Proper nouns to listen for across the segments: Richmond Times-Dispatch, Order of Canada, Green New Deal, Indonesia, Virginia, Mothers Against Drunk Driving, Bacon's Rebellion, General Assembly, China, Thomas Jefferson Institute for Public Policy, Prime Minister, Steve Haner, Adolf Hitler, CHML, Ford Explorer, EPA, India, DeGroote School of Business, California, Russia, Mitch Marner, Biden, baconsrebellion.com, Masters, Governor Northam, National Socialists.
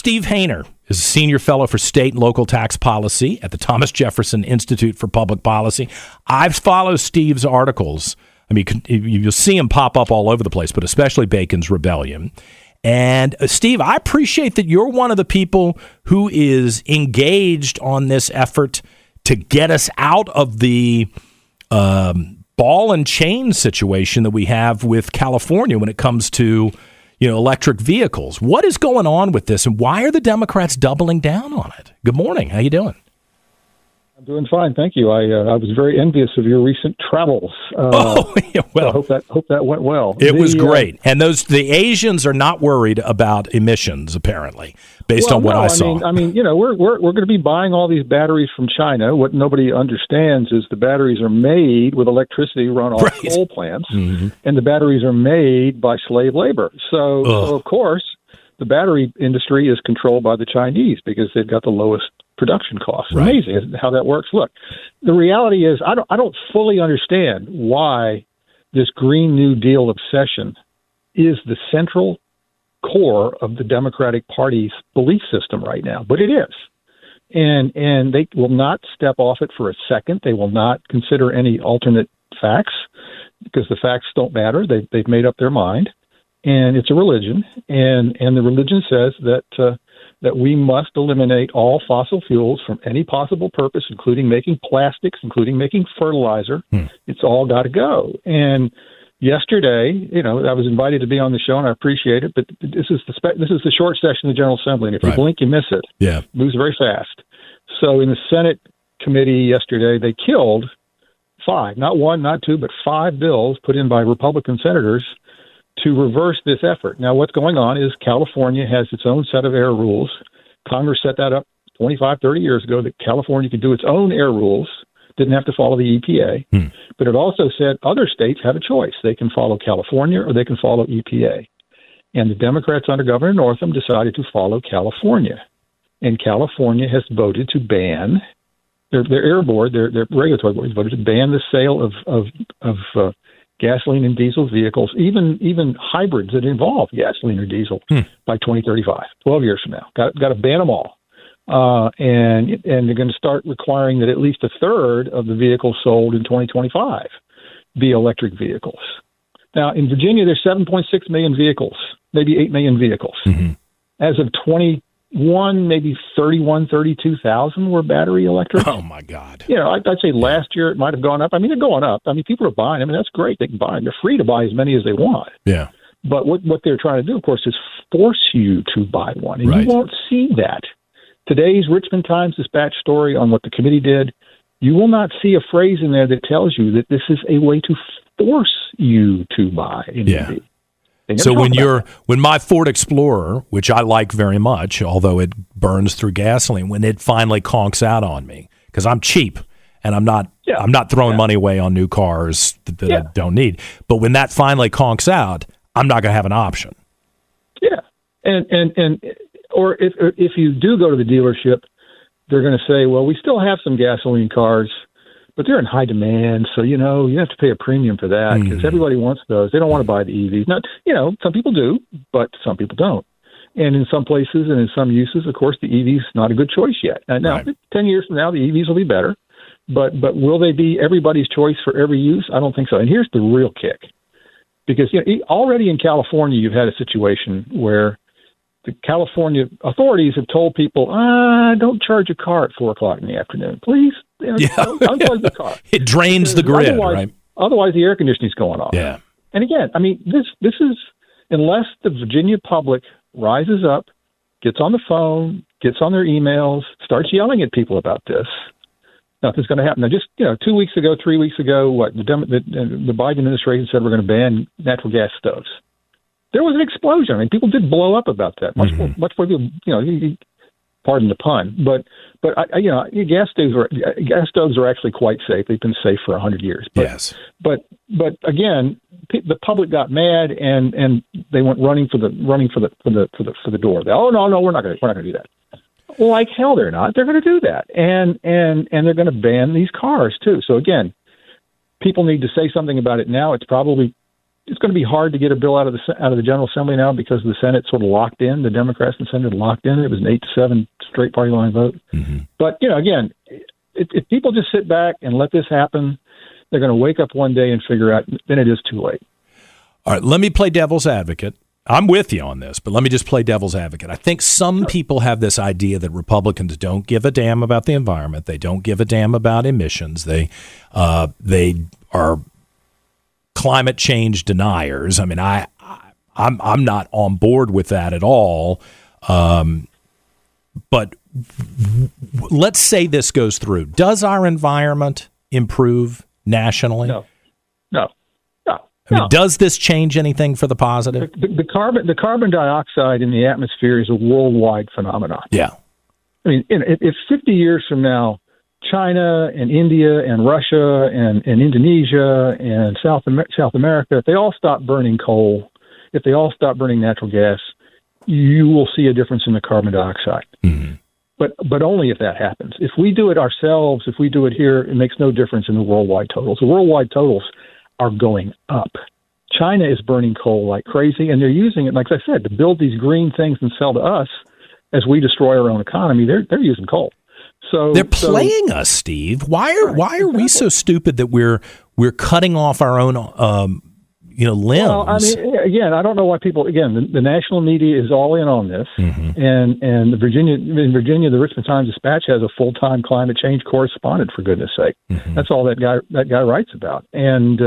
Steve Haner is a senior fellow for state and local tax policy at the Thomas Jefferson Institute for Public Policy. I've followed Steve's articles. I mean, you'll see him pop up all over the place, but especially Bacon's Rebellion. And Steve, I appreciate that you're one of the people who is engaged on this effort to get us out of the ball and chain situation that we have with California when it comes to electric vehicles. What is going on with this, and why are the Democrats doubling down on it? Good morning. How you doing? I'm doing fine, thank you. I was very envious of your recent travels. Well, I hope that went well. It was great. And the Asians are not worried about emissions, apparently, based on what I saw. I mean, we're going to be buying all these batteries from China. What nobody understands is the batteries are made with electricity run off coal plants, and the batteries are made by slave labor. So of course, the battery industry is controlled by the Chinese because they've got the lowest production costs. Right. Amazing how that works. Look, the reality is I don't fully understand why this Green New Deal obsession is the central core of the Democratic Party's belief system right now, but it is. And they will not step off it for a second. They will not consider any alternate facts because the facts don't matter. They've made up their mind, and it's a religion, and the religion says that we must eliminate all fossil fuels from any possible purpose, including making plastics, including making fertilizer. It's all got to go. And yesterday, I was invited to be on the show, and I appreciate it, but this is the short session of the General Assembly, and if you blink, you miss it. Yeah. It moves very fast. So in the Senate committee yesterday, they killed 5, not 1, not 2, but 5 bills put in by Republican senators to reverse this effort. Now, what's going on is California has its own set of air rules. Congress set that up 25, 30 years ago, that California could do its own air rules, didn't have to follow the EPA. But it also said other states have a choice. They can follow California or they can follow EPA. And the Democrats under Governor Northam decided to follow California. And California has voted to ban their air board, their regulatory board, has voted to ban the sale of gasoline and diesel vehicles, even hybrids that involve gasoline or diesel, by 2035, 12 years from now. Got to ban them all. And they're going to start requiring that at least 1/3 of the vehicles sold in 2025 be electric vehicles. Now, in Virginia, there's 7.6 million vehicles, maybe 8 million vehicles. As of 21, maybe 31, 32,000 were battery electric. Oh, my God. I'd say last year it might have gone up. I mean, they're going up. I mean, people are buying. I mean, that's great. They can buy them. They're free to buy as many as they want. Yeah. But what they're trying to do, of course, is force you to buy one. And you won't see that. Today's Richmond Times-Dispatch story on what the committee did, you will not see a phrase in there that tells you that this is a way to force you to buy an EV. So when my Ford Explorer, which I like very much, although it burns through gasoline, when it finally conks out on me, because I'm cheap and I'm not throwing money away on new cars that I don't need. But when that finally conks out, I'm not going to have an option. Yeah, or if you do go to the dealership, they're going to say, well, we still have some gasoline cars, but they're in high demand, so you have to pay a premium for that because everybody wants those. They don't want to buy the EVs. Now, some people do, but some people don't. And in some places and in some uses, of course, the EV's not a good choice yet. Now, 10 years from now, the EVs will be better, but will they be everybody's choice for every use? I don't think so. And here's the real kick, because already in California, you've had a situation where the California authorities have told people, don't charge a car at 4:00 in the afternoon, please. Unplug the car. It drains the grid, right? Otherwise, the air conditioning's going off. Yeah. And again, I mean, this is, unless the Virginia public rises up, gets on the phone, gets on their emails, starts yelling at people about this, nothing's going to happen. Now, just 2 weeks ago, 3 weeks ago, the Biden administration said we're going to ban natural gas stoves. There was an explosion. I mean, people did blow up about that. Much more people, pardon the pun, but gas stoves are actually quite safe. They've been safe for 100 years. But again, the public got mad and they went running for the door. They, no, we're not going to do that. Like hell, they're not. They're going to do that, and they're going to ban these cars too. So again, people need to say something about it now. It's probably it's going to be hard to get a bill out of the General Assembly now because the Senate sort of locked in. The Democrats and Senate locked in. It was an 8-7 straight party line vote. Mm-hmm. But, you know, again, if people just sit back and let this happen, they're going to wake up one day and figure out then it is too late. All right, let me play devil's advocate. I'm with you on this, but let me just play devil's advocate. I think some people have this idea that Republicans don't give a damn about the environment. They don't give a damn about emissions. They are climate change deniers. I mean, I'm not on board with that at all. But let's say this goes through. Does our environment improve nationally? No. I mean, does this change anything for the positive? The carbon dioxide in the atmosphere is a worldwide phenomenon. Yeah. I mean, if 50 years from now, China and India and Russia and Indonesia and South America, if they all stop burning coal, if they all stop burning natural gas, you will see a difference in the carbon dioxide. Mm-hmm. But only if that happens. If we do it ourselves, if we do it here, it makes no difference in the worldwide totals. The worldwide totals are going up. China is burning coal like crazy, and they're using it, like I said, to build these green things and sell to us as we destroy our own economy. They're using coal. So they're playing us, Steve. Why are we so stupid that we're cutting off our own limbs? Well, I mean, again, I don't know why people. Again, the national media is all in on this, mm-hmm. and in Virginia, the Richmond Times-Dispatch has a full-time climate change correspondent. For goodness sake, mm-hmm. That's all that guy writes about, and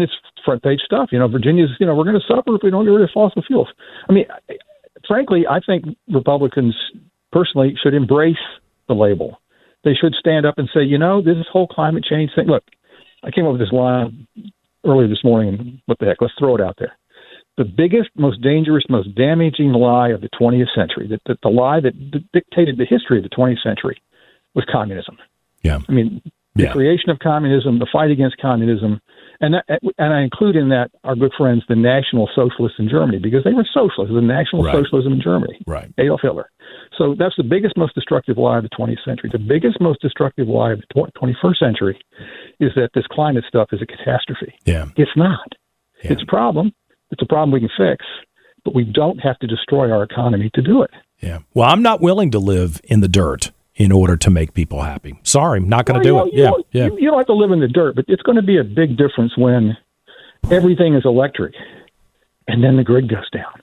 it's front page stuff. You know, Virginia's. You know, we're going to suffer if we don't get rid of fossil fuels. I mean, frankly, I think Republicans personally should embrace the label. They should stand up and say, you know, this whole climate change thing. Look, I came up with this line earlier this morning, and what the heck, let's throw it out there. The biggest, most dangerous, most damaging lie of the 20th century, the lie that dictated the history of the 20th century, was communism. Yeah. I mean, the creation of communism, the fight against communism, and I include in that our good friends, the National Socialists in Germany, because they were socialists, the National Socialism in Germany, right. Adolf Hitler. So that's the biggest, most destructive lie of the 20th century. The biggest, most destructive lie of the 21st century is that this climate stuff is a catastrophe. Yeah. It's not. Yeah. It's a problem. It's a problem we can fix, but we don't have to destroy our economy to do it. Yeah. Well, I'm not willing to live in the dirt in order to make people happy. Sorry, I'm not going to do it. You don't have to live in the dirt, but it's going to be a big difference when everything is electric and then the grid goes down.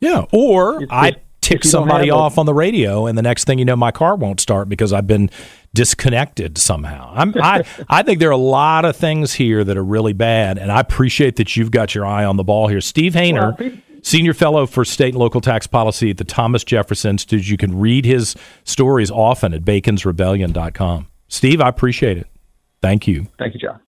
Yeah, or I tick somebody off on the radio, and the next thing you know, my car won't start because I've been disconnected somehow. I think there are a lot of things here that are really bad, and I appreciate that you've got your eye on the ball here. Steve Haner, Senior Fellow for State and Local Tax Policy at the Thomas Jefferson Institute. You can read his stories often at baconsrebellion.com. Steve, I appreciate it. Thank you. Thank you, John.